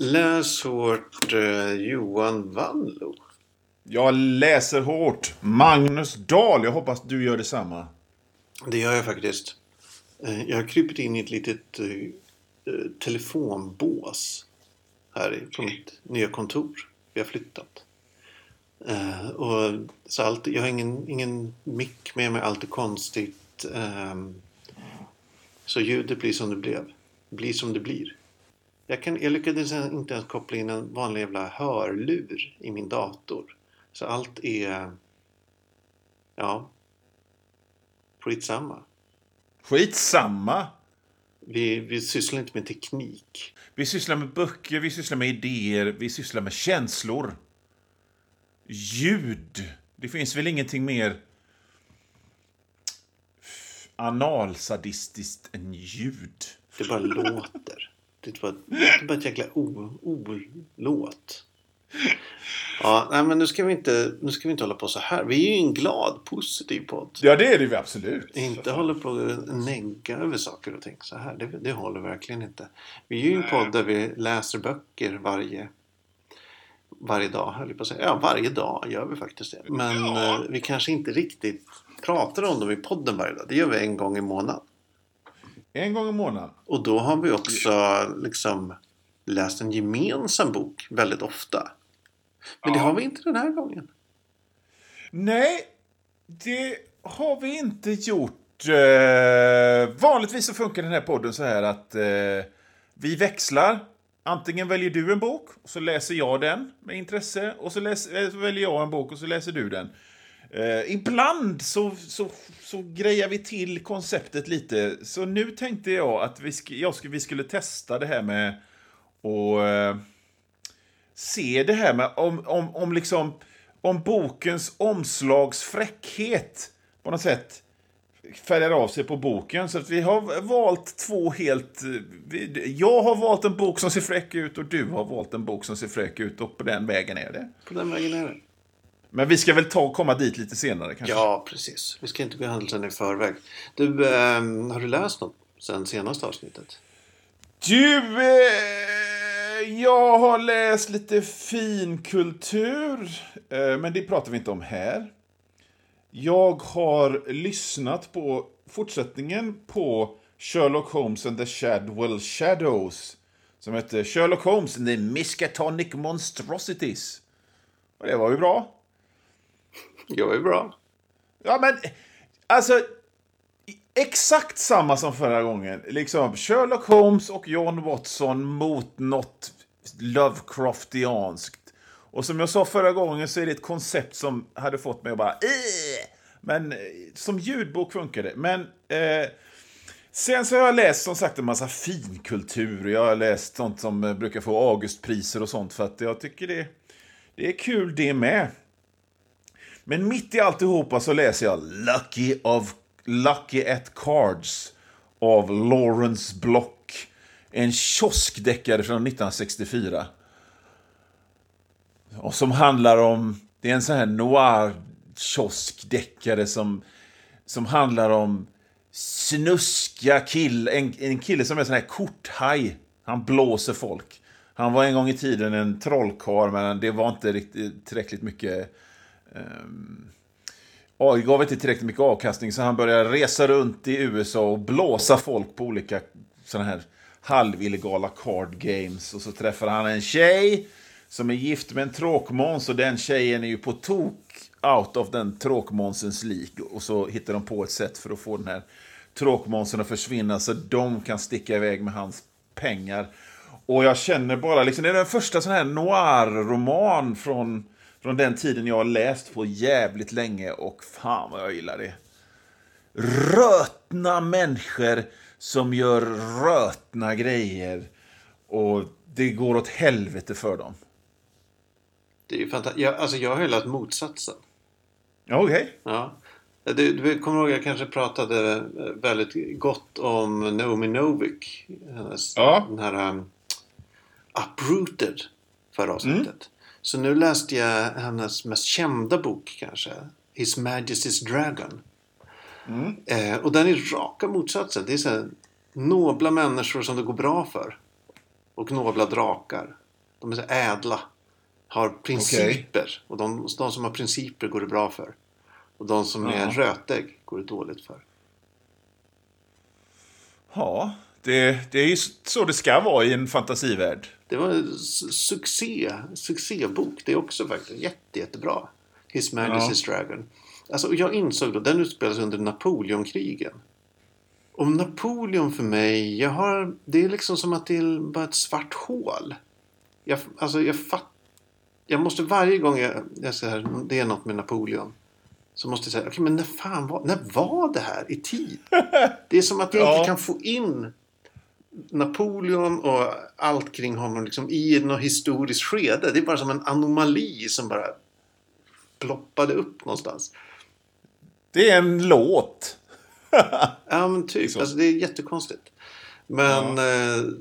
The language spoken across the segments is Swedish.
Läs hårt Johan Vallo. Jag läser hårt Magnus Dahl. Jag hoppas du gör detsamma. Det gör jag faktiskt. Jag har krypit in i ett litet telefonbås här på mitt nya kontor. Vi har flyttat. Och så allt, jag har ingen mick med mig. Allt är konstigt. Så ljudet blir som det blev. Blir som det blir. Jag lyckades inte ens koppla in en vanlig jävla hörlur i min dator. Så allt är... Ja. Skitsamma. Skitsamma? Vi sysslar inte med teknik. Vi sysslar med böcker, vi sysslar med idéer, vi sysslar med känslor. Ljud. Det finns väl ingenting mer analsadistiskt än ljud. Det bara låter. Det var ett jäkla olåt. Ja, nej, men nu ska vi inte hålla på så här. Vi är ju en glad, positiv podd. Ja, det är det vi absolut. Inte hålla på att nänka över saker och ting så här. Det håller verkligen inte. Vi är ju en podd där vi läser böcker varje dag, höll jag på att säga. Ja, varje dag gör vi faktiskt det. Men vi kanske inte riktigt pratar om dem i podden varje dag. Det gör vi en gång i månaden. En gång i månaden. Och då har vi också liksom läst en gemensam bok väldigt ofta. Men det har vi inte den här gången. Nej, det har vi inte gjort. Vanligtvis så funkar den här podden så här att vi växlar. Antingen väljer du en bok och så läser jag den med intresse. Och så väljer jag en bok och så läser du den. Ibland så grejar vi till konceptet lite. Så nu tänkte jag att vi skulle testa det här med och se det här med om bokens omslagsfräckhet på något sätt färgar av sig på boken. Så att vi har valt två helt... Jag har valt en bok som ser fräck ut och du har valt en bok som ser fräck ut och på den vägen är det. På den vägen är det. Men vi ska väl komma dit lite senare kanske? Ja, precis. Vi ska inte gå händelsen i förväg. Du, har du läst något sen senaste avsnittet? Jag har läst lite finkultur, men det pratar vi inte om här. Jag har lyssnat på fortsättningen på Sherlock Holmes and the Shadows, som heter Sherlock Holmes and the Miskatonic Monstrosities. Och det var ju bra. Det var ju bra. Ja, men alltså exakt samma som förra gången. Liksom Sherlock Holmes och John Watson mot något Lovecraftianskt. Och som jag sa förra gången så är det ett koncept som hade fått mig att bara... Men som ljudbok funkar det. Men sen så har jag läst som sagt en massa finkultur. Jag har läst sånt som brukar få Augustpriser och sånt för att jag tycker det är kul det med. Men mitt i alltihopa så läser jag Lucky at Cards av Lawrence Block. En kioskdeckare från 1964. Och som handlar om... Det är en sån här noir-kioskdeckare som handlar om snuska kill. En kille som är sån här korthaj. Han blåser folk. Han var en gång i tiden en trollkarl, men det var inte riktigt tillräckligt mycket... det gav inte tillräckligt mycket avkastning, så han började resa runt i USA och blåsa folk på olika såna här halvillegala card games. Och så träffar han en tjej som är gift med en tråkmåns, och den tjejen är ju på tok out av den tråkmånsens lik, och så hittar de på ett sätt för att få den här tråkmånsen att försvinna så de kan sticka iväg med hans pengar. Och jag känner bara liksom, det är den första sån här noir-roman från den tiden jag har läst på jävligt länge, och fan vad jag gillar det. Rötna människor som gör rötna grejer, och det går åt helvete för dem. Det är ju fantastiskt. Jag har hyllat motsatsen. Okej. Ja. Du kommer ihåg, jag kanske pratade väldigt gott om Naomi Novik. Ja. Den här Uprooted förra avsnittet. Mm. Så nu läste jag hennes mest kända bok kanske, His Majesty's Dragon. Mm. Och den är raka motsatsen. Det är så här, nobla människor som det går bra för. Och nobla drakar. De är så ädla, har principer. Okay. Och de som har principer går det bra för. Och de som är rötägg går det dåligt för. Ja, det är ju så det ska vara i en fantasivärld. Det var en succébok det också faktiskt. Jättebra. His Majesty's Dragon. Alltså, jag insåg då, den utspelas under Napoleonkrigen. Om Napoleon för mig, det är liksom som att det är bara ett svart hål. Jag måste varje gång jag säger det är något med Napoleon, så måste jag säga, okej, men när var det här i tid? Det är som att jag inte kan få in Napoleon och allt kring honom liksom i något historiskt skede. Det är bara som en anomali som bara ploppade upp någonstans. Det är en låt. Ja, men typ. Alltså, det är jättekonstigt. Men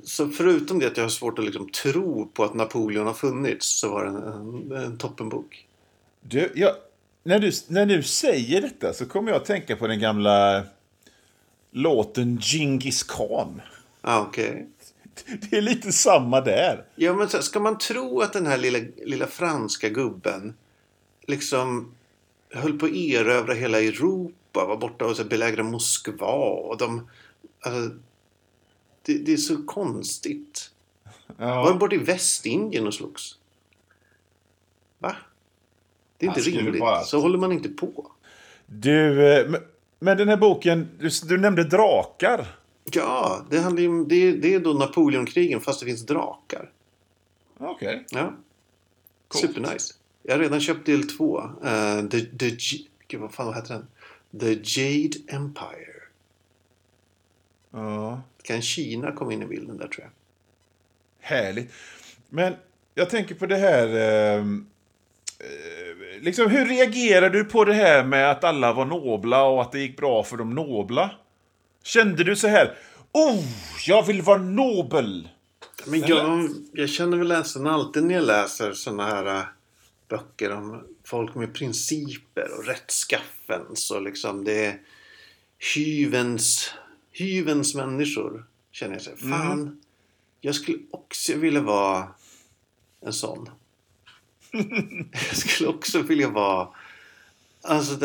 så förutom det att jag har svårt att liksom tro på att Napoleon har funnits, så var det en toppenbok. Du, när du säger detta så kommer jag att tänka på den gamla låten Genghis Khan. Ah, okay. Det är lite samma där. Ja, men ska man tro att den här lilla franska gubben liksom höll på att erövra hela Europa, var borta och så belägra Moskva och det är så konstigt. Ja. Var borta i Västindien och slogs. Va? Det är inte rimligt. Så håller man inte på. Du, men den här boken, du nämnde drakar. Ja, det är då Napoleonkrigen fast det finns drakar. Okej. Okay. Ja. Coolt. Supernice. Jag har redan köpt del 2. Vad heter den? The Jade Empire. Ja. Kan Kina komma in i bilden där, tror jag. Härligt. Men jag tänker på det här. Liksom, hur reagerar du på det här med att alla var nobla och att det gick bra för de nobla? Kände du så här, jag vill vara nobel? Men jag känner väl nästan alltid när jag läser såna här böcker om folk med principer och rättskaffens och liksom, det är hyvens människor, känner jag så här, fan, jag skulle också vilja vara en sån. Jag skulle också vilja vara, alltså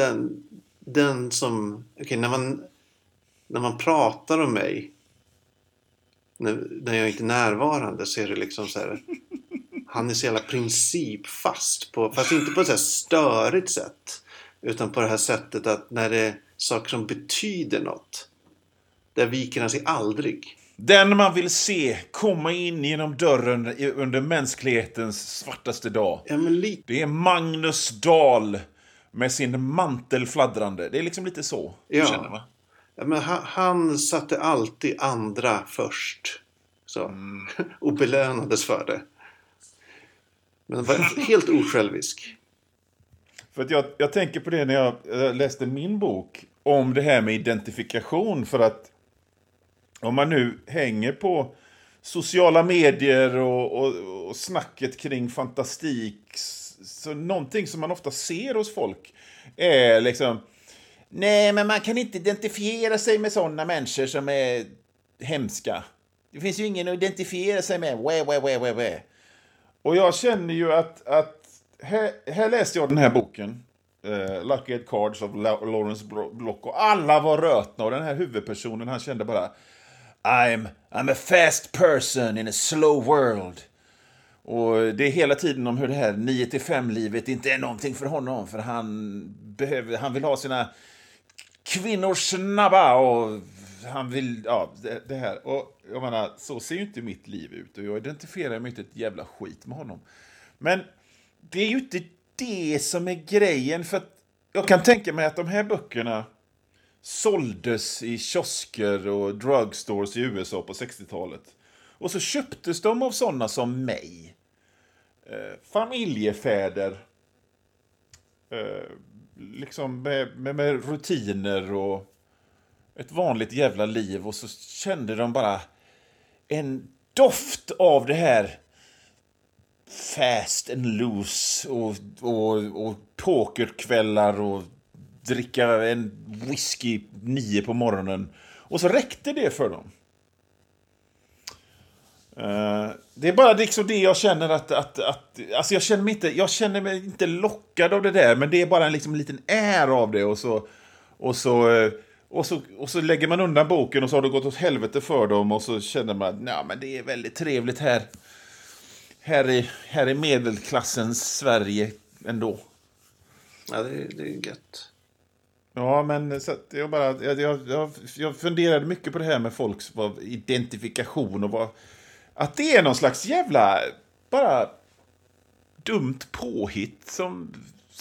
den som, okej, när man pratar om mig, när jag är inte närvarande, så är det liksom så här, han är så jävla principfast, fast inte på ett så här störigt sätt, utan på det här sättet att när det är saker som betyder något, där viker han sig aldrig. Den man vill se komma in genom dörren under mänsklighetens svartaste dag. Ja, men det är Magnus Dahl med sin mantel fladdrande. Det är liksom lite så, jag känner, va? Ja, men han satte alltid andra först. Så. Och belönades för det. Men han var helt osjälvisk. För att jag tänker på det när jag läste min bok om det här med identifikation. För att om man nu hänger på sociala medier och snacket kring fantastik, så någonting som man ofta ser hos folk är liksom, nej, men man kan inte identifiera sig med sådana människor som är hemska. Det finns ju ingen att identifiera sig med. Och jag känner ju att här läste jag den här boken, Lucky at Cards av Lawrence Block, och alla var rötna, och den här huvudpersonen, han kände bara, I'm a fast person in a slow world. Och det är hela tiden om hur det här 9-5-livet inte är någonting för honom, för han vill ha sina kvinnor snabba, och han vill, det här. Och jag menar, så ser ju inte mitt liv ut, och jag identifierar mig inte ett jävla skit med honom. Men det är ju inte det som är grejen, för att jag kan tänka mig att de här böckerna såldes i kiosker och drugstores i USA på 60-talet. Och så köptes de av sådana som mig. Familjefäder. Liksom med rutiner och ett vanligt jävla liv. Och så kände de bara en doft av det här fast and loose och pokerkvällar och dricka en whisky 9 på morgonen. Och så räckte det för dem. Det är bara liksom det jag känner att alltså jag känner mig inte lockad av det där, men det är bara en liksom liten är av det, och så lägger man undan boken och så har det gått åt helvete för dem, och så känner man nej, men det är väldigt trevligt här i medelklassens Sverige ändå. Ja, det är gött. Ja, men så att jag funderade mycket på det här med folks identifikation och att det är någon slags jävla bara dumt påhitt som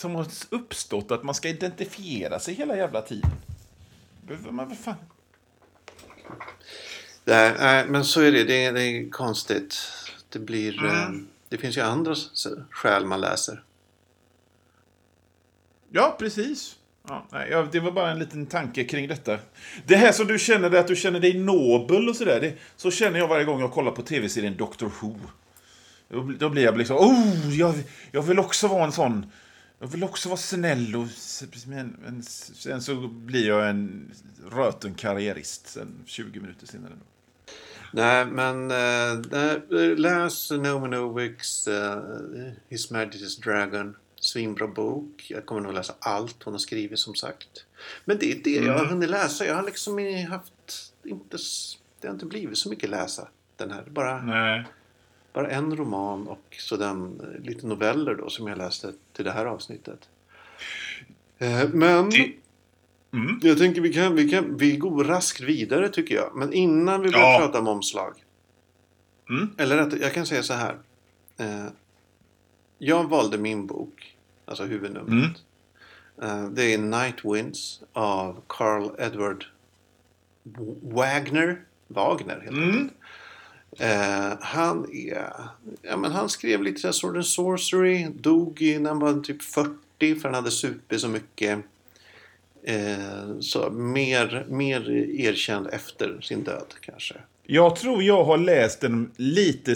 har uppstått, att man ska identifiera sig hela jävla tiden. Vad fan? Nej, men så är det. Det är konstigt. Det blir det finns ju andra skäl man läser. Ja, precis. Ja, nej, det var bara en liten tanke kring detta. Det här som du känner, att du känner dig nobel och sådär, så känner jag varje gång jag kollar på tv-serien Doctor Who. Då blir jag liksom, jag vill också vara en sån. Jag vill också vara snäll, och sen så blir jag en röten karriärist sen 20 minuter senare. Nej, men läs Naomi Noviks His Majesty's Dragon. Svinbra bok. Jag kommer nog läsa allt hon har skrivit, som sagt. Men det är det jag har hunnit läsa. Jag har liksom det har inte blivit så mycket läsa den här. Bara en roman och så den lite noveller då som jag läste till det här avsnittet. Men jag tänker vi går raskt vidare, tycker jag. Men innan vi börjar prata om omslag. Eller att jag kan säga så här. Jag valde min bok, alltså huvudnumret. Det är Nightwinds av Carl Edward Wagner helt enkelt. Han skrev lite sådär Sword and Sorcery, dog när han var typ 40 för han hade supit så mycket, så mer erkänd efter sin död kanske. Jag tror jag har läst den lite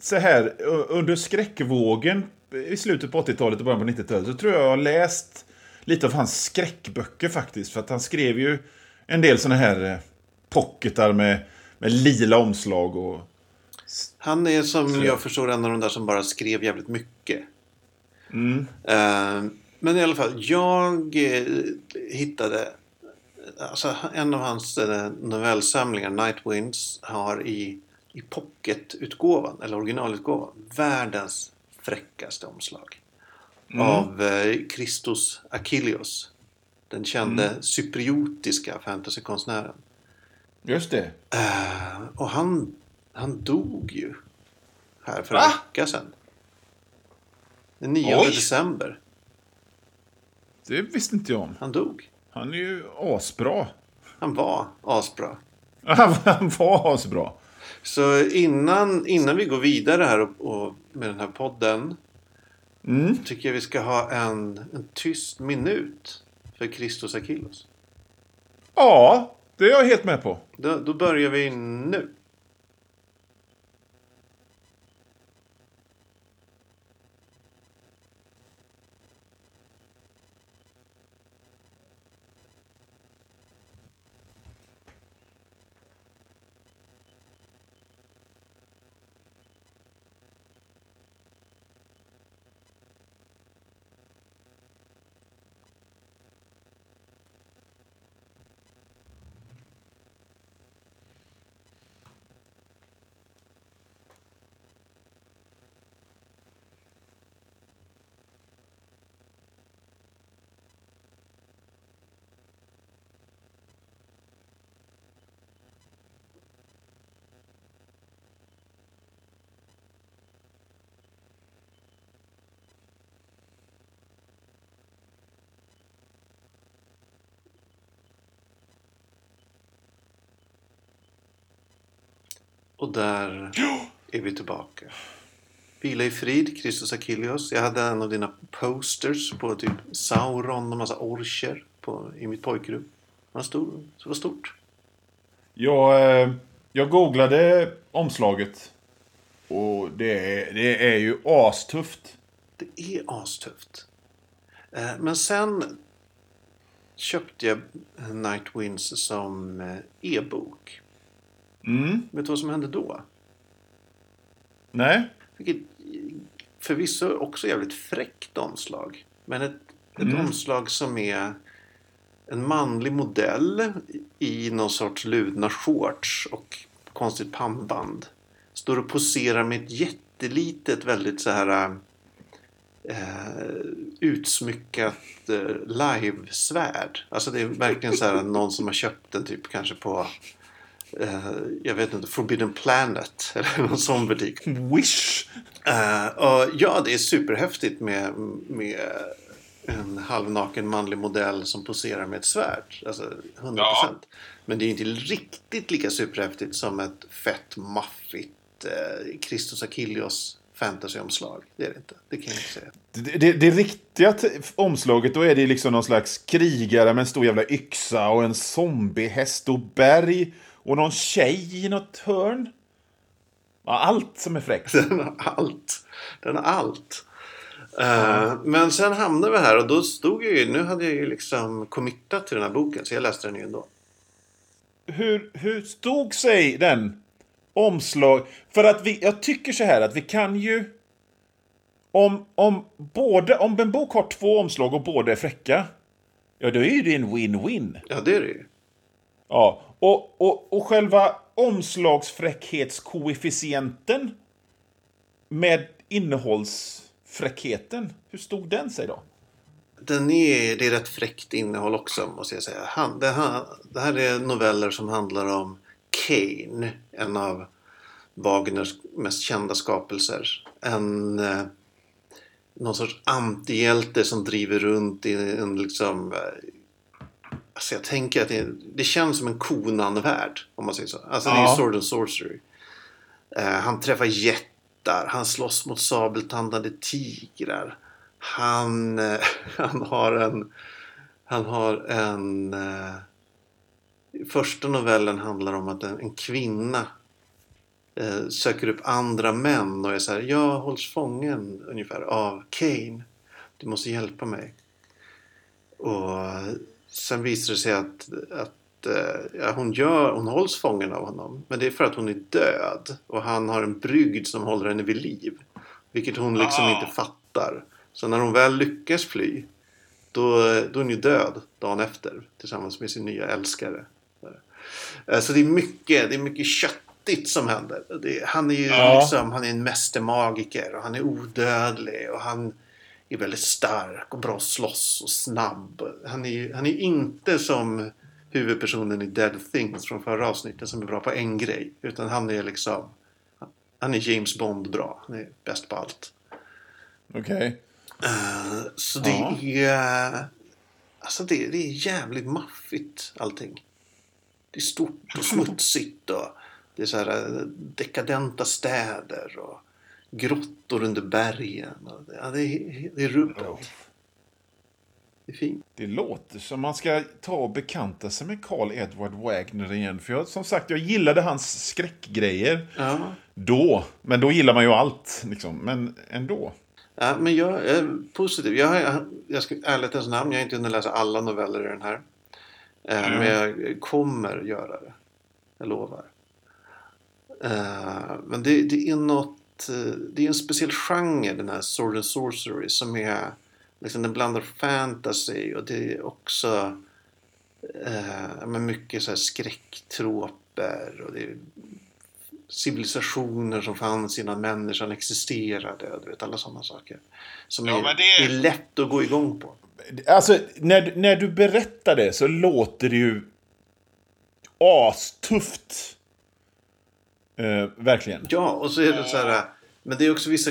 så här under skräckvågen i slutet på 80-talet och början på 90-talet, så tror jag har läst lite av hans skräckböcker faktiskt, för att han skrev ju en del såna här pocketar med lila omslag och... Han är, som jag förstår, en av de där som bara skrev jävligt mycket. Men i alla fall, jag hittade alltså en av hans novellsamlingar, Nightwinds, har i pocketutgåvan eller originalutgåvan världens fräckaste omslag av Christos Achilleus, den kände cypriotiska fantasykonstnären. Just det. Och han dog ju här för en vecka sedan. Den 9 december. Det visste inte jag om. Han dog. Han är ju asbra. Han var asbra. Han var asbra. Så innan vi går vidare här och med den här podden, tycker jag vi ska ha en tyst minut för Christos Achilleus. Ja, det är jag helt med på. Då börjar vi nu. Och där är vi tillbaka. Vila i frid, Christos Achilleus. Jag hade en av dina posters på typ Sauron och massa orcher i mitt pojkrum. Det var stort. Jag googlade omslaget. Och det är ju astufft. Det är astufft. Men sen köpte jag Nightwinds som e-bok. Vet du vad som hände då? Nej. Vilket förvisso också jävligt fräckt omslag. Men ett omslag som är en manlig modell i någon sorts ludna shorts och konstigt pannband. Står och poserar med ett jättelitet, väldigt så här utsmyckat live-svärd. Alltså det är verkligen så här någon som har köpt den typ kanske på jag vet inte, Forbidden Planet eller någon sån butik. Wish! Ja, det är superhäftigt med en halvnaken manlig modell som poserar med ett svärd. Alltså 100%. Ja. Men det är inte riktigt lika superhäftigt som ett fett, maffigt Christos Achilleus fantasyomslag. Det är det inte. Det kan jag inte säga. Det riktiga omslaget, då är det liksom någon slags krigare med en stor jävla yxa och en zombiehäst och berg och någon tjej i något hörn. Ja, allt som är fräckt. Den har allt. Men sen hamnade vi här och då stod jag ju, nu hade jag ju liksom committat till den här boken så jag läste den ju ändå. Hur stod sig den omslag? För att jag tycker så här att vi kan ju om en bok har två omslag och båda är fräcka, ja då är det en win-win. Ja det är det ju. Ja, och själva omslagsfräckhetskoefficienten med innehållsfräckheten, hur stod den sig då? Det är rätt fräckt innehåll också måste jag säga. Det här är noveller som handlar om Kane, en av Wagners mest kända skapelser. Någon sorts antihjälte som driver runt i en liksom... Alltså jag tänker att det känns som en Conan-värld, om man säger så. Alltså det är ju Sword and Sorcery. Han träffar jättar. Han slåss mot sabeltandade tigrar. Han har en... Första novellen handlar om att en kvinna söker upp andra män och är så här, jag hålls fången ungefär av Kane. Du måste hjälpa mig. Och sen visar det sig att hon hålls fången av honom. Men det är för att hon är död. Och han har en brygd som håller henne vid liv. Vilket hon liksom inte fattar. Så när hon väl lyckas fly, då är hon ju död dagen efter. Tillsammans med sin nya älskare. Så det är mycket köttigt som händer. Han är ju liksom, han är en mästermagiker. Och han är odödlig. Och han är väldigt stark och bra slåss och snabb. Han är inte som huvudpersonen i Dead Things från förra avsnittet som är bra på en grej. Utan han är liksom, han är James Bond bra. Han är bäst på allt. Okej. Så det är jävligt maffigt allting. Det är stort och smutsigt och det är så här dekadenta städer och grottor under bergen. Ja, det är rubbet. Det är fint. Det låter som man ska ta och bekanta sig med Carl Edward Wagner igen. För jag gillade hans skräckgrejer då. Men då gillar man ju allt. Liksom. Men ändå. Ja, men jag är positiv. Jag ska ärligtens namn. Jag har inte hunnit läsa alla noveller i den här. Men jag kommer göra det. Jag lovar. Men det är något. Det är en speciell genre, den här Sword and Sorcery, som är liksom, den blandar fantasy och det är också med mycket så här skräcktroper och det är civilisationer som fanns innan människan existerade, du vet, alla sådana saker som är lätt att gå igång på. Alltså när du berättar det så låter det ju astufft. Verkligen. Ja, och så är det så här, men det är också vissa,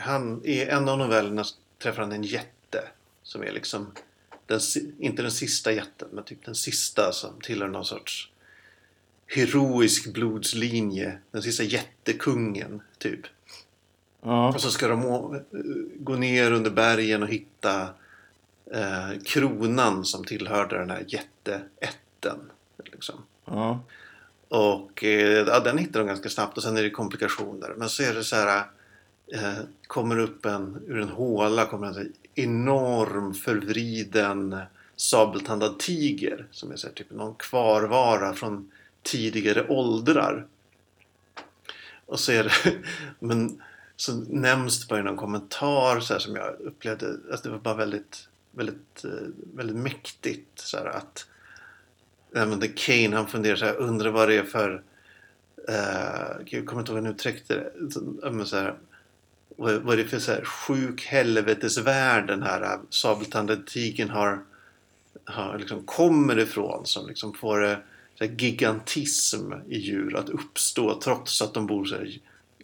han är en av novellerna träffar han en jätte som är liksom inte den sista jätten, men typ den sista som tillhör någon sorts heroisk blodslinje, den sista jättekungen typ. Ja. Och så ska de gå ner under bergen och hitta kronan som tillhörde den här jätteätten liksom. Ja. Och ja, den hittar de ganska snabbt och sen är det komplikationer. Men så är det så här, kommer upp ur en håla, kommer en så här enorm förvriden sabeltandad tiger. Som är så här, typ någon kvarvara från tidigare åldrar. Och så är det, men så nämns det bara i någon kommentar så här, som jag upplevde att alltså det var bara väldigt mäktigt så här, att Kane, han funderar så här, undrar vad det är för jag kommer inte ihåg hur han uttryckte det, så här, vad är det för så här sjuk helvetesvärld den här sabeltandade tigern har liksom kommer ifrån, som liksom får det så här gigantism i djur att uppstå trots att de bor så här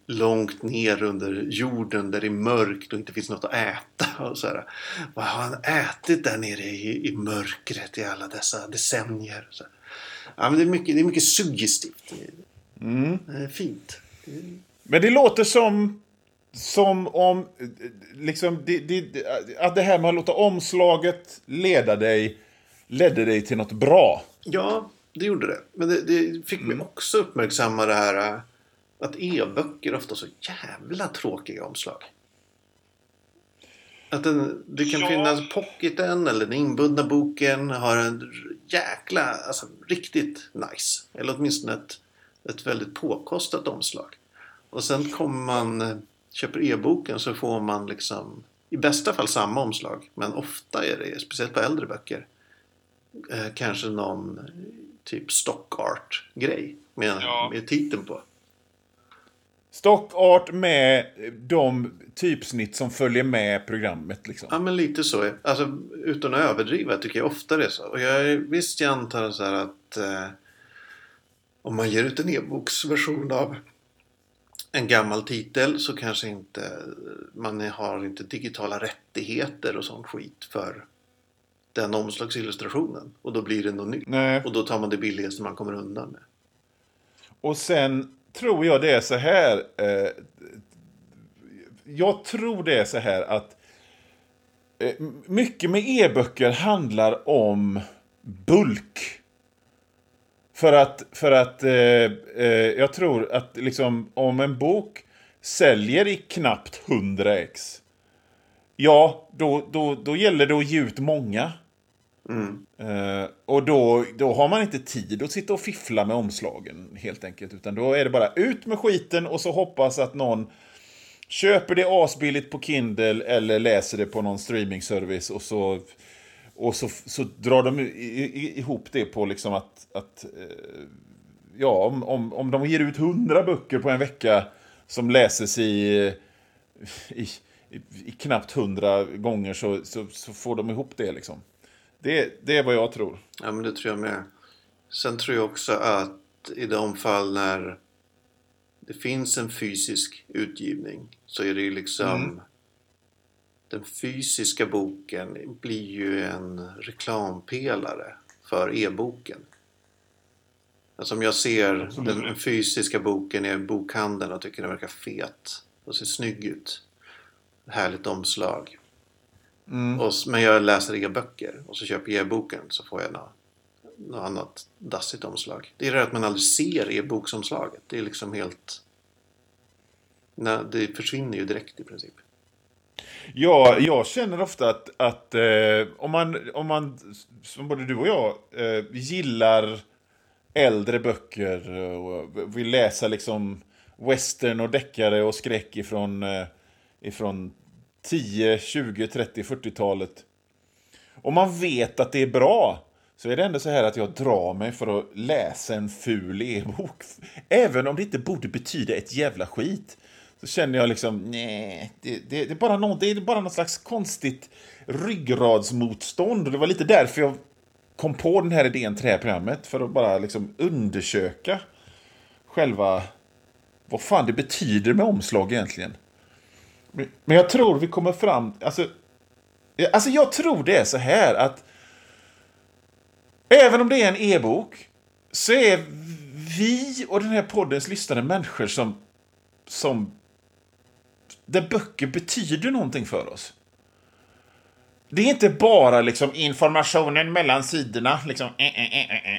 långt ner under jorden där det är mörkt och inte finns något att äta. Och så här, vad har han ätit där nere i mörkret i alla dessa decennier? Så här. Ja, men det är mycket suggestivt. Det är fint. Men det låter som om liksom, att det här med att låta omslaget ledde dig till något bra. Ja, det gjorde det. Men det fick mig också uppmärksamma det här att e-böcker ofta så jävla tråkiga omslag. Att det kan finnas pocketen eller den inbundna boken har en jäkla, alltså riktigt nice. Eller åtminstone ett väldigt påkostat omslag. Och sen kommer man, köper e-boken så får man liksom i bästa fall samma omslag. Men ofta är det, speciellt på äldre böcker, kanske någon typ stock art-grej med titeln på. Stock art med de typsnitt som följer med programmet liksom. Ja, men lite så. Alltså utan att överdriva tycker jag ofta det är så. Och jag antar så här att om man ger ut en e-boksversion av en gammal titel så kanske inte man har inte digitala rättigheter och sån skit för den omslagsillustrationen. Och då blir det något nytt. Nej. Och då tar man det billigaste man kommer undan med. Och sen tror jag det är så här. Jag tror det är så här att mycket med e-böcker handlar om bulk. För att jag tror att liksom, om en bok säljer i knappt 100x. Ja, då gäller det att ge ut många. Mm. Och då har man inte tid att sitta och fiffla med omslagen helt enkelt, utan då är det bara ut med skiten och så hoppas att någon köper det asbilligt på Kindle eller läser det på någon streamingservice och så drar de ihop det på liksom att ja, om de ger ut 100 böcker på en vecka som läses i knappt 100 gånger så får de ihop det liksom. Det är vad jag tror. Ja, men det tror jag med. Sen tror jag också att i de fall när det finns en fysisk utgivning så är det ju liksom den fysiska boken blir ju en reklampelare för e-boken. Alltså om jag ser den fysiska boken i bokhandeln och tycker den verkar fet och ser snygg ut. Härligt omslag. Och, men jag läser e-böcker och så köper jag e-boken så får jag något annat dassigt omslag. Det är det att man aldrig ser e-boksomslaget. Det är liksom helt... Nej, det försvinner ju direkt i princip. Ja, jag känner ofta att om man som både du och jag gillar äldre böcker och vill läsa liksom western och deckare och skräck ifrån 10, 20, 30, 40-talet. Om man vet att det är bra så är det ändå så här att jag drar mig för att läsa en ful e-bok. Även om det inte borde betyda ett jävla skit så känner jag liksom nej, det är bara någon slags konstigt ryggradsmotstånd. Och det var lite därför jag kom på den här idén till det här programmet, för att bara liksom undersöka själva vad fan det betyder med omslag egentligen. Men jag tror vi kommer fram... Alltså jag tror det är så här att... Även om det är en e-bok så är vi och den här poddens lyssnare människor som där böcker betyder någonting för oss. Det är inte bara liksom informationen mellan sidorna liksom,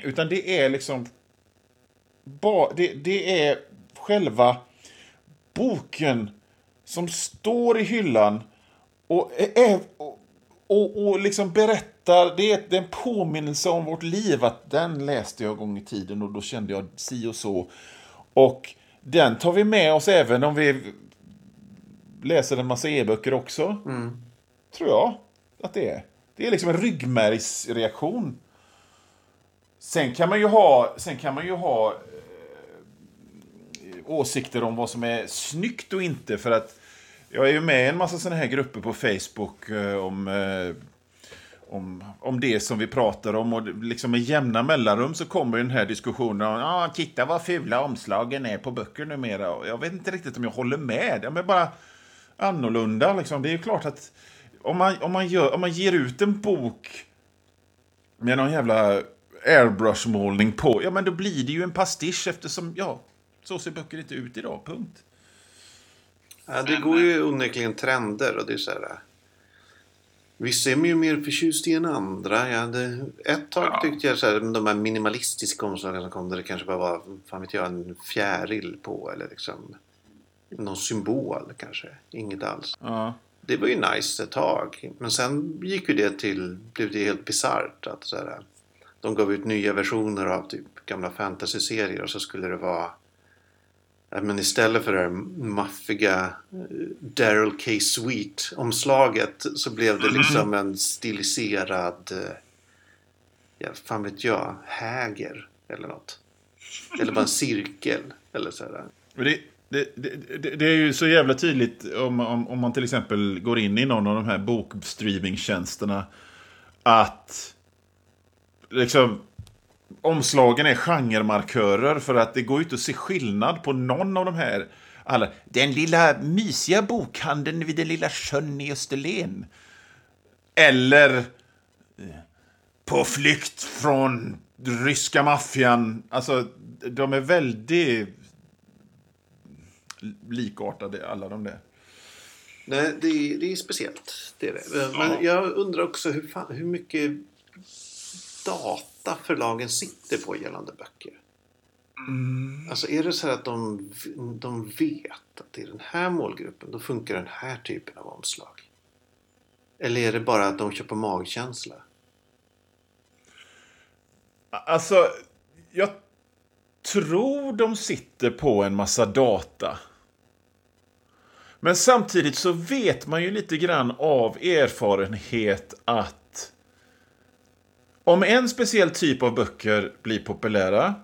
utan det är liksom det är själva boken som står i hyllan och liksom berättar, det är en påminnelse om vårt liv, att den läste jag en gång i tiden och då kände jag si och så. Och den tar vi med oss även om vi läser en massa e-böcker också. Mm. Tror jag att det är. Det är liksom en ryggmärgsreaktion. Sen kan man ju ha åsikter om vad som är snyggt och inte, för att jag är ju med i en massa såna här grupper på Facebook om det som vi pratar om, och liksom i jämna mellanrum så kommer den här diskussionen om titta vad fula omslagen är på böcker numera, och jag vet inte riktigt om jag håller med. Jag är bara annorlunda liksom. Det är ju klart att om man ger ut en bok med någon jävla airbrush-målning på, ja men då blir det ju en pastisch, eftersom så ser böcker inte ut idag, punkt. Ja, det går ju onekligen trender, och det är så här. Vissa är ju mer förtjust i än andra. Ett tag tyckte jag så här, de här minimalistiska omslagen som kom, där det kanske bara var, fan vet jag, en fjäril på eller liksom någon symbol kanske, inget alls. Ja. Det var ju nice ett tag, men sen gick ju det till, blev det helt bizarrt att så här, de gav ut nya versioner av typ gamla fantasy-serier, och så skulle det vara, men istället för det här maffiga Daryl K. Sweet-omslaget så blev det liksom en stiliserad, fan vet jag, häger eller något. Eller bara en cirkel eller sådär. Det är ju så jävla tydligt om man till exempel går in i någon av de här bokstreamingtjänsterna, att liksom omslagen är genremarkörer, för att det går ju inte att se skillnad på någon av de här. Alla, den lilla mysiga bokhandeln vid den lilla sjön i Österlen, eller på flykt från ryska maffian. Alltså, de är väldigt likartade, alla de där. Nej, det är speciellt. Det är det. Men jag undrar också hur mycket data förlagen sitter på gällande böcker. Mm. Alltså är det så här att de vet att i den här målgruppen då funkar den här typen av omslag? Eller är det bara att de köper magkänsla? Alltså jag tror de sitter på en massa data. Men samtidigt så vet man ju lite grann av erfarenhet att om en speciell typ av böcker blir populära,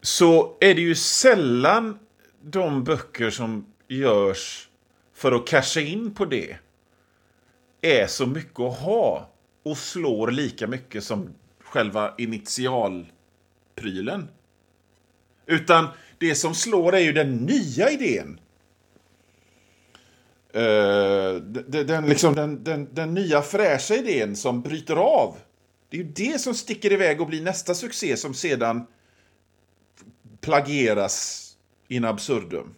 så är det ju sällan de böcker som görs för att casha in på det är så mycket att ha och slår lika mycket som själva initialprylen. Utan det som slår är ju den nya idén. Den nya fräscha idén som bryter av. Det är ju det som sticker iväg och blir nästa succé, som sedan plagieras in absurdum.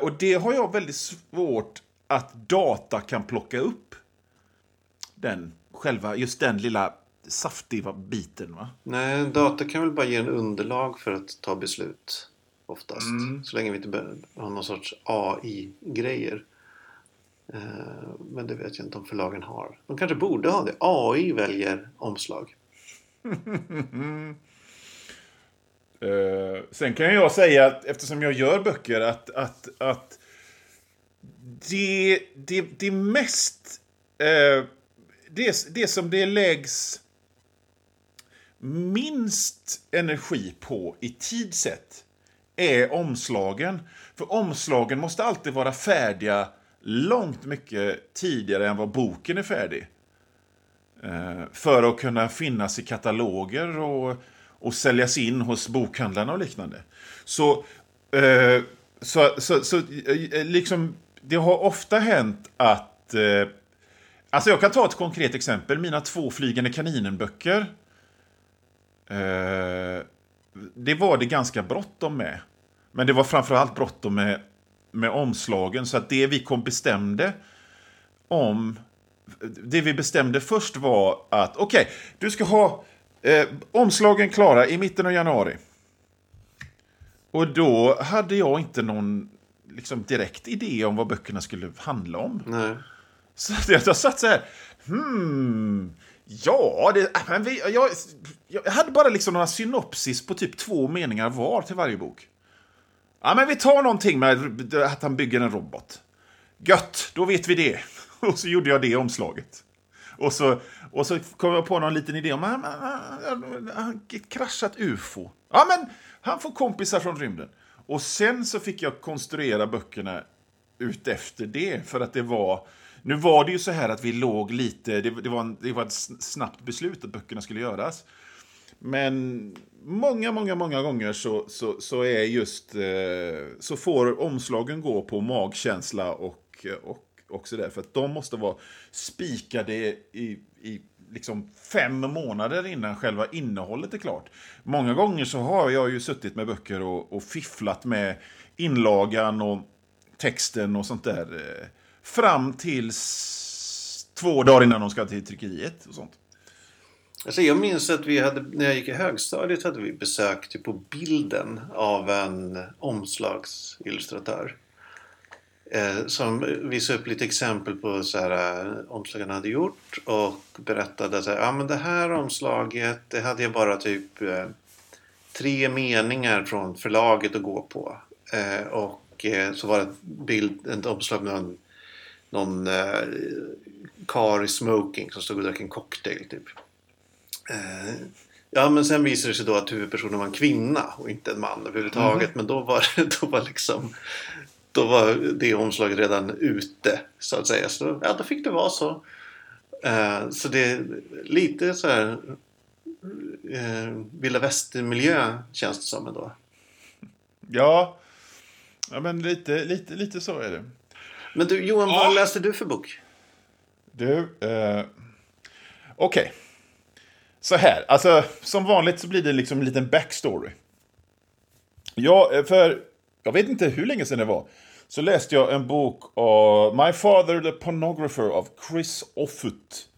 Och det har jag väldigt svårt att data kan plocka upp. Just den lilla saftiga biten, va? Nej, data kan väl bara ge en underlag för att ta beslut. Oftast. Mm. Så länge vi inte har någon sorts AI-grejer. Men det vet jag inte om förlagen har. De kanske borde ha det. AI väljer omslag. Sen kan jag säga att eftersom jag gör böcker att det mest det som det läggs minst energi på i tidssätt är omslagen. För omslagen måste alltid vara färdiga långt mycket tidigare än vad boken är färdig. För att kunna finnas i kataloger och säljas in hos bokhandlarna och liknande. Så liksom, det har ofta hänt att alltså jag kan ta ett konkret exempel. Mina 2 flygande kaninenböcker, det var det ganska bråttom med. Men det var framförallt bråttom med omslagen. Så att det vi bestämde först var att okej, du ska ha omslagen klara i mitten av januari. Och då hade jag inte någon liksom direkt idé om vad böckerna skulle handla om. Nej. Så jag satt så här, Ja, jag hade bara liksom några synopsis på typ 2 meningar var till varje bok. Ja, men vi tar någonting med att han bygger en robot. Gött, då vet vi det. Och så gjorde jag det omslaget. Och så kom jag på någon liten idé om han kraschat UFO. Ja, men han får kompisar från rymden. Och sen så fick jag konstruera böckerna ut efter det, för att det var... Nu var det ju så här att vi låg lite... Det var ett snabbt beslut att böckerna skulle göras. Men många gånger så är just... Så får omslagen gå på magkänsla och sådär. För att de måste vara spikade i liksom 5 månader innan själva innehållet är klart. Många gånger så har jag ju suttit med böcker och fifflat med inlagan och texten och sånt där... Fram till 2 dagar innan de ska till tryckeriet och sånt. Alltså jag minns att vi hade, när jag gick i högstadiet hade vi besök typ på bilden av en omslagsillustratör. Som visade upp lite exempel på så här omslagen han hade gjort. Och berättade så här, ja men det här omslaget, det hade jag bara typ 3 meningar från förlaget att gå på. Och så var det ett omslag med någon kar i smoking som stod och drack en cocktail typ. Ja men sen visade det sig då att huvudpersonen var en kvinna och inte en man överhuvudtaget. Men då var det omslaget redan ute så att säga. Så ja, då fick det vara så. Så det är lite så här vilda västermiljö känns det som ändå. Ja men lite så är det. Men du, Johan, vad läste du för bok? Okej. Så här, alltså som vanligt så blir det liksom en liten backstory. Ja, för jag vet inte hur länge sedan det var. Så läste jag en bok av My Father the Pornographer av Chris Offutt.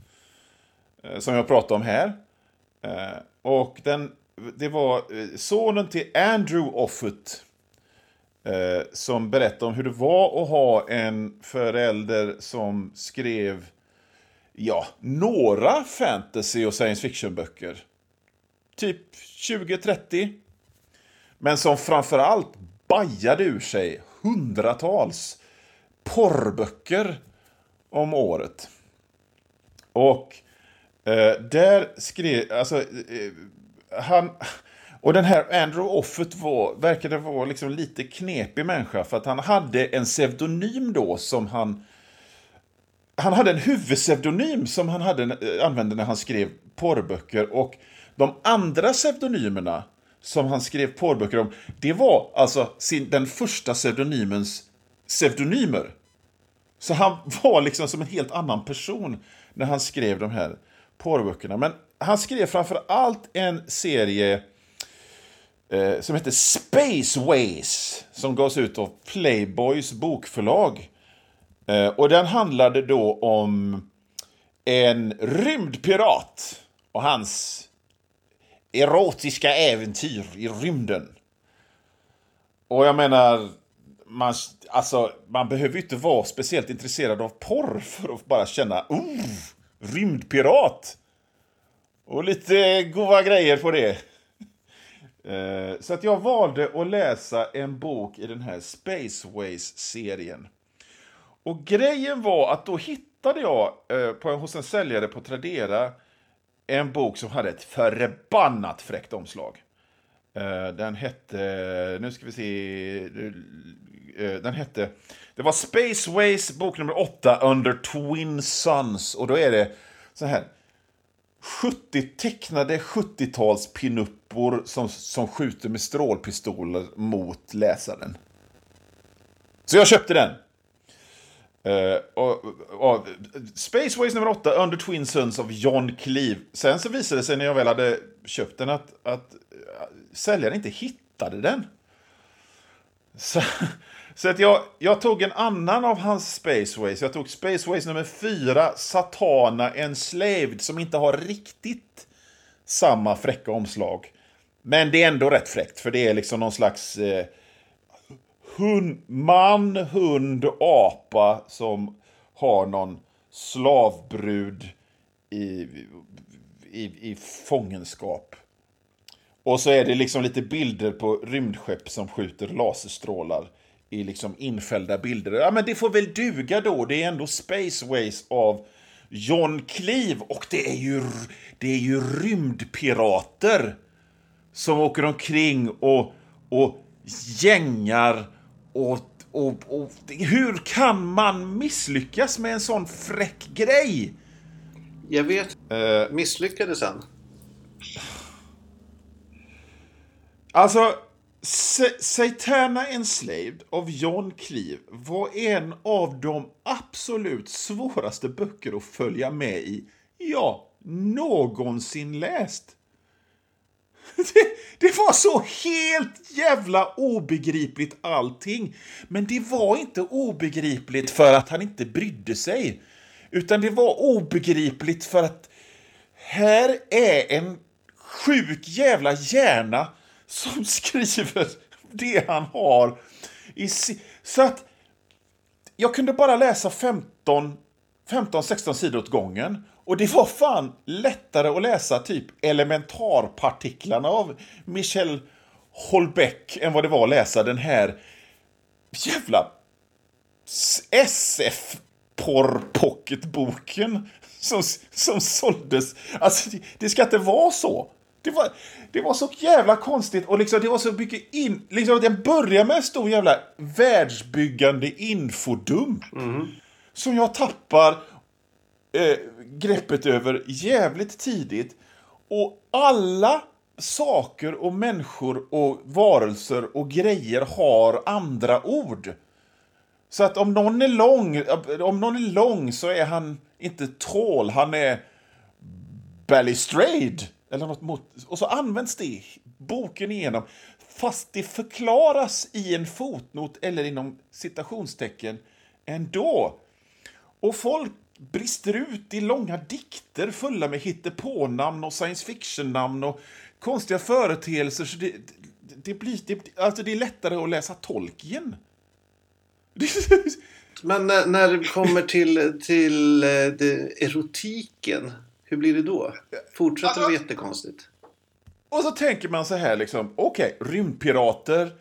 Som jag pratade om här. Och det var sonen till Andrew Offutt. Som berättar om hur det var att ha en förälder som skrev några fantasy- och science fiction-böcker. Typ 20-30. Men som framförallt bajade ur sig hundratals porrböcker om året. Och där skrev... Alltså, han... Och den här Andrew Offutt verkade vara liksom lite knepig människa, för att han hade en pseudonym då som han hade en huvudpseudonym som han använde när han skrev porrböcker, och de andra pseudonymerna som han skrev porrböcker om, det var alltså den första pseudonymens pseudonymer. Så han var liksom som en helt annan person när han skrev de här porrböckerna. Men han skrev framför allt en serie som heter Spaceways, som gavs ut av Playboys bokförlag. Och den handlade då om en rymdpirat och hans erotiska äventyr i rymden. Och jag menar, man behöver ju inte vara speciellt intresserad av porr för att bara känna rymdpirat och lite goda grejer på det. Så att jag valde att läsa en bok i den här Spaceways-serien. Och grejen var att då hittade jag hos en säljare på Tradera en bok som hade ett förbannat fräckt omslag. Den hette... Nu ska vi se... Den hette... Det var Spaceways, bok nummer 8, Under Twin Suns. Och då är det så här... 70 tecknade 70-tals pinuppor som skjuter med strålpistoler mot läsaren. Så jag köpte den. Spaceways nummer 8, Under Twin Suns av John Cleave. Sen så visade det sig när jag väl hade köpt den att säljaren inte hittade den. Så att jag tog en annan av hans Spaceways. Jag tog Spaceways nummer 4, Satan's Enslaved, som inte har riktigt samma fräcka omslag. Men det är ändå rätt fräckt, för det är liksom någon slags hund, apa som har någon slavbrud i fångenskap. Och så är det liksom lite bilder på rymdskepp som skjuter laserstrålar i liksom infällda bilder. Ja, men det får väl duga då. Det är ändå Spaceways av John Cleave, och det är ju rymdpirater som åker omkring och gängar och hur kan man misslyckas med en sån fräck grej? Jag vet. Misslyckades han? Alltså, Satan's Enslaved av John Cleave var en av de absolut svåraste böcker att följa med i jag någonsin läst. Det var så helt jävla obegripligt allting. Men det var inte obegripligt för att han inte brydde sig, utan det var obegripligt för att här är en sjuk jävla hjärna som skriver det han har i så att jag kunde bara läsa 15-16 sidor åt gången. Och det var fan lättare att läsa typ Elementarpartiklarna av Michel Houellebecq än vad det var att läsa den här jävla SF-porr-pocketboken som såldes. Alltså det ska inte vara så. Det var så jävla konstigt, och liksom det var så mycket liksom att jag började med en stor jävla världsbyggande infodump som jag tappar greppet över jävligt tidigt, och alla saker och människor och varelser och grejer har andra ord. Så att om någon är lång så är han inte tall, han är balustrade eller något mot, och så används det boken igenom, fast det förklaras i en fotnot eller inom citationstecken ändå. Och folk brister ut i långa dikter fulla med hittepånamn och science fiction-namn och konstiga företeelser, så det är lättare att läsa Tolkien. Men när det kommer till det erotiken, hur blir det då? Fortsätter det jättekonstigt. Och så tänker man så här liksom, okej, rymdpirater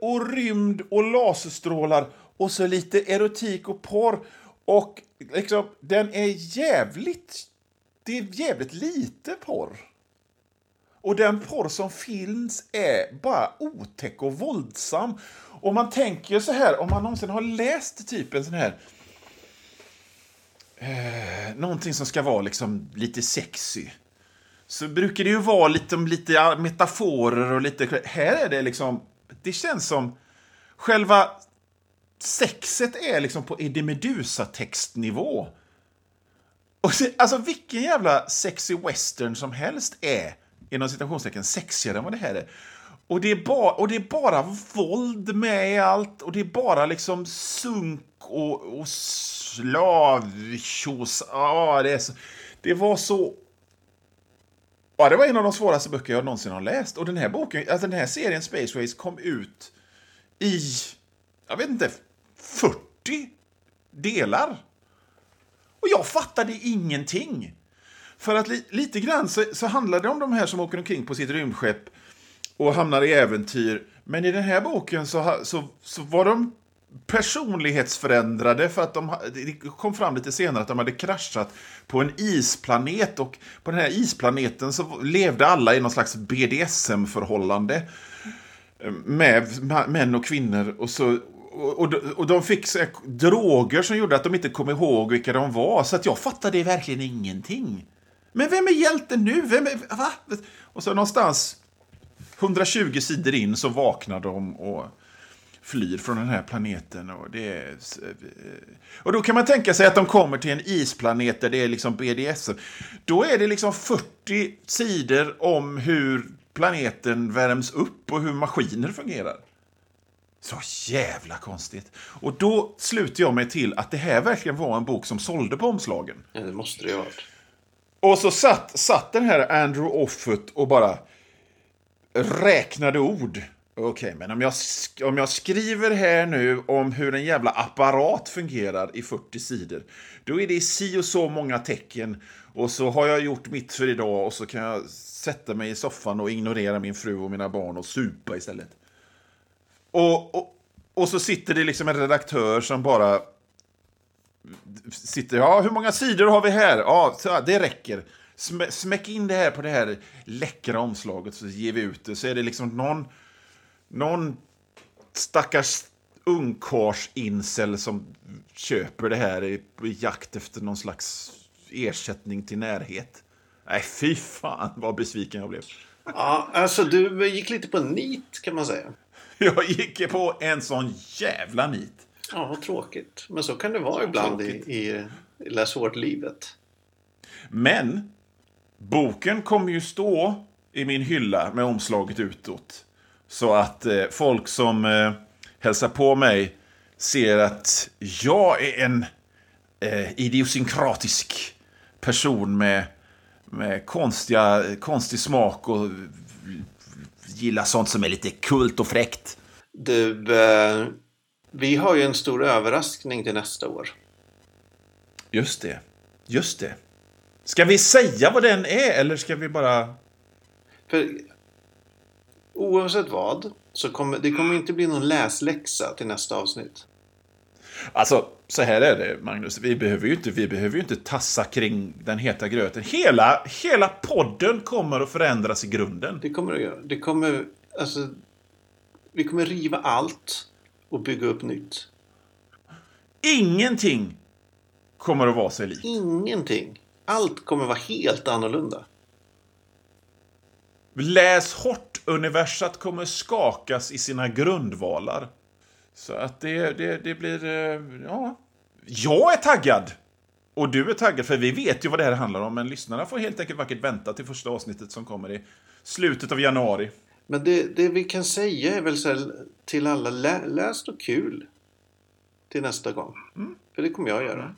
och rymd och laserstrålar och så lite erotik och porr. Och liksom, det är jävligt lite porr. Och den porr som finns är bara otäck och våldsam. Och man tänker så här, om man någonsin har läst typ en sån här någonting som ska vara liksom lite sexy, så brukar det ju vara lite metaforer och lite, här är det liksom, det känns som själva sexet är liksom på Eddie Medusa textnivå. Och alltså vilken jävla sexy western som helst är inom citationstecken sexigare än vad det här är. Och det är bara våld med i allt, och det är bara liksom sunk och slavtjos. Det var en av de svåraste böcker jag någonsin har läst. Och den här boken, alltså den här serien Spaceways kom ut i, jag vet inte, 40 delar. Och jag fattade ingenting. För att lite grann så handlar det om de här som åker omkring på sitt rymdskepp och hamnar i äventyr. Men i den här boken så var de personlighetsförändrade, för att det kom fram lite senare att de hade kraschat på en isplanet, och på den här isplaneten så levde alla i någon slags BDSM-förhållande med män och kvinnor, och de fick så här droger som gjorde att de inte kom ihåg vilka de var, så att jag fattade verkligen ingenting. Men vem är hjälten nu? Va? Och så någonstans 120 sidor in så vaknar de och flyr från den här planeten, och då kan man tänka sig att de kommer till en isplanet där det är liksom BDSM. Då är det liksom 40 sidor om hur planeten värms upp och hur maskiner fungerar. Så jävla konstigt. Och då slutar jag mig till att det här verkligen var en bok som sålde på omslagen. Ja, det måste det ju ha varit. Och så satt den här Andrew Offutt och bara räknade ord Okej, men om jag skriver här nu om hur en jävla apparat fungerar i 40 sidor, då är det si och så många tecken, och så har jag gjort mitt för idag, och så kan jag sätta mig i soffan och ignorera min fru och mina barn och supa istället. Och så sitter det liksom en redaktör som bara sitter, ja, hur många sidor har vi här? Ja, det räcker. Smäck in det här på det här läckra omslaget, så ger vi ut det. Så är det liksom någon stackars ungkarsinsel som köper det här i jakt efter någon slags ersättning till närhet. Nej, fy fan vad besviken jag blev. Ja, alltså du gick lite på nit, kan man säga. Jag gick på en sån jävla nit. Ja, tråkigt. Men så kan det vara ibland i läsårlivet. Men boken kommer ju stå i min hylla med omslaget utåt. Så att folk som hälsar på mig ser att jag är en idiosynkratisk person med konstig smak och gillar sånt som är lite kult och fräckt. Du, vi har ju en stor överraskning till nästa år. Just det. Ska vi säga vad den är, eller ska vi bara... För oavsett vad, så kommer inte bli någon läsläxa till nästa avsnitt. Alltså, så här är det, Magnus. Vi behöver ju inte tassa kring den heta gröten. Hela podden kommer att förändras i grunden. Det kommer att göra. Vi kommer riva allt och bygga upp nytt. Ingenting kommer att vara sig likt. Ingenting. Allt kommer vara helt annorlunda. Läs hårt, universat kommer skakas i sina grundvalar. Så att det blir... Ja, jag är taggad! Och du är taggad, för vi vet ju vad det här handlar om. Men lyssnarna får helt enkelt vackert vänta till första avsnittet som kommer i slutet av januari. Men det vi kan säga är väl så här, till alla, läst och kul till nästa gång. Mm. För det kommer jag göra. Mm.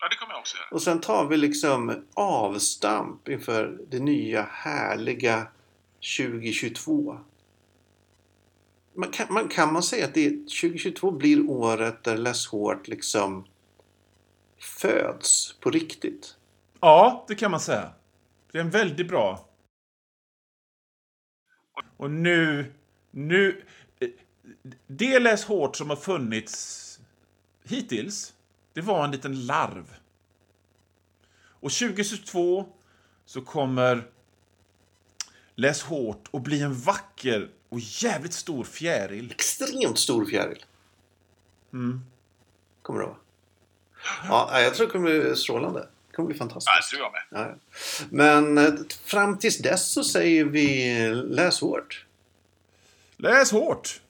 Ja, det kommer jag också göra. Och sen tar vi liksom avstamp inför det nya härliga 2022. Man kan säga att 2022 blir året där Läs hårt liksom föds på riktigt. Ja, det kan man säga. Det är en väldigt bra. Och nu det Läs hårt som har funnits hittills, det var en liten larv. Och 2022 så kommer Läs hårt och bli en vacker och jävligt stor fjäril. Extremt stor fjäril. Mm. Kommer det vara. Ja, jag tror det kommer bli strålande. Det kommer bli fantastiskt. Ja, tror jag med. Ja. Men fram tills dess så säger vi läs hårt. Läs hårt!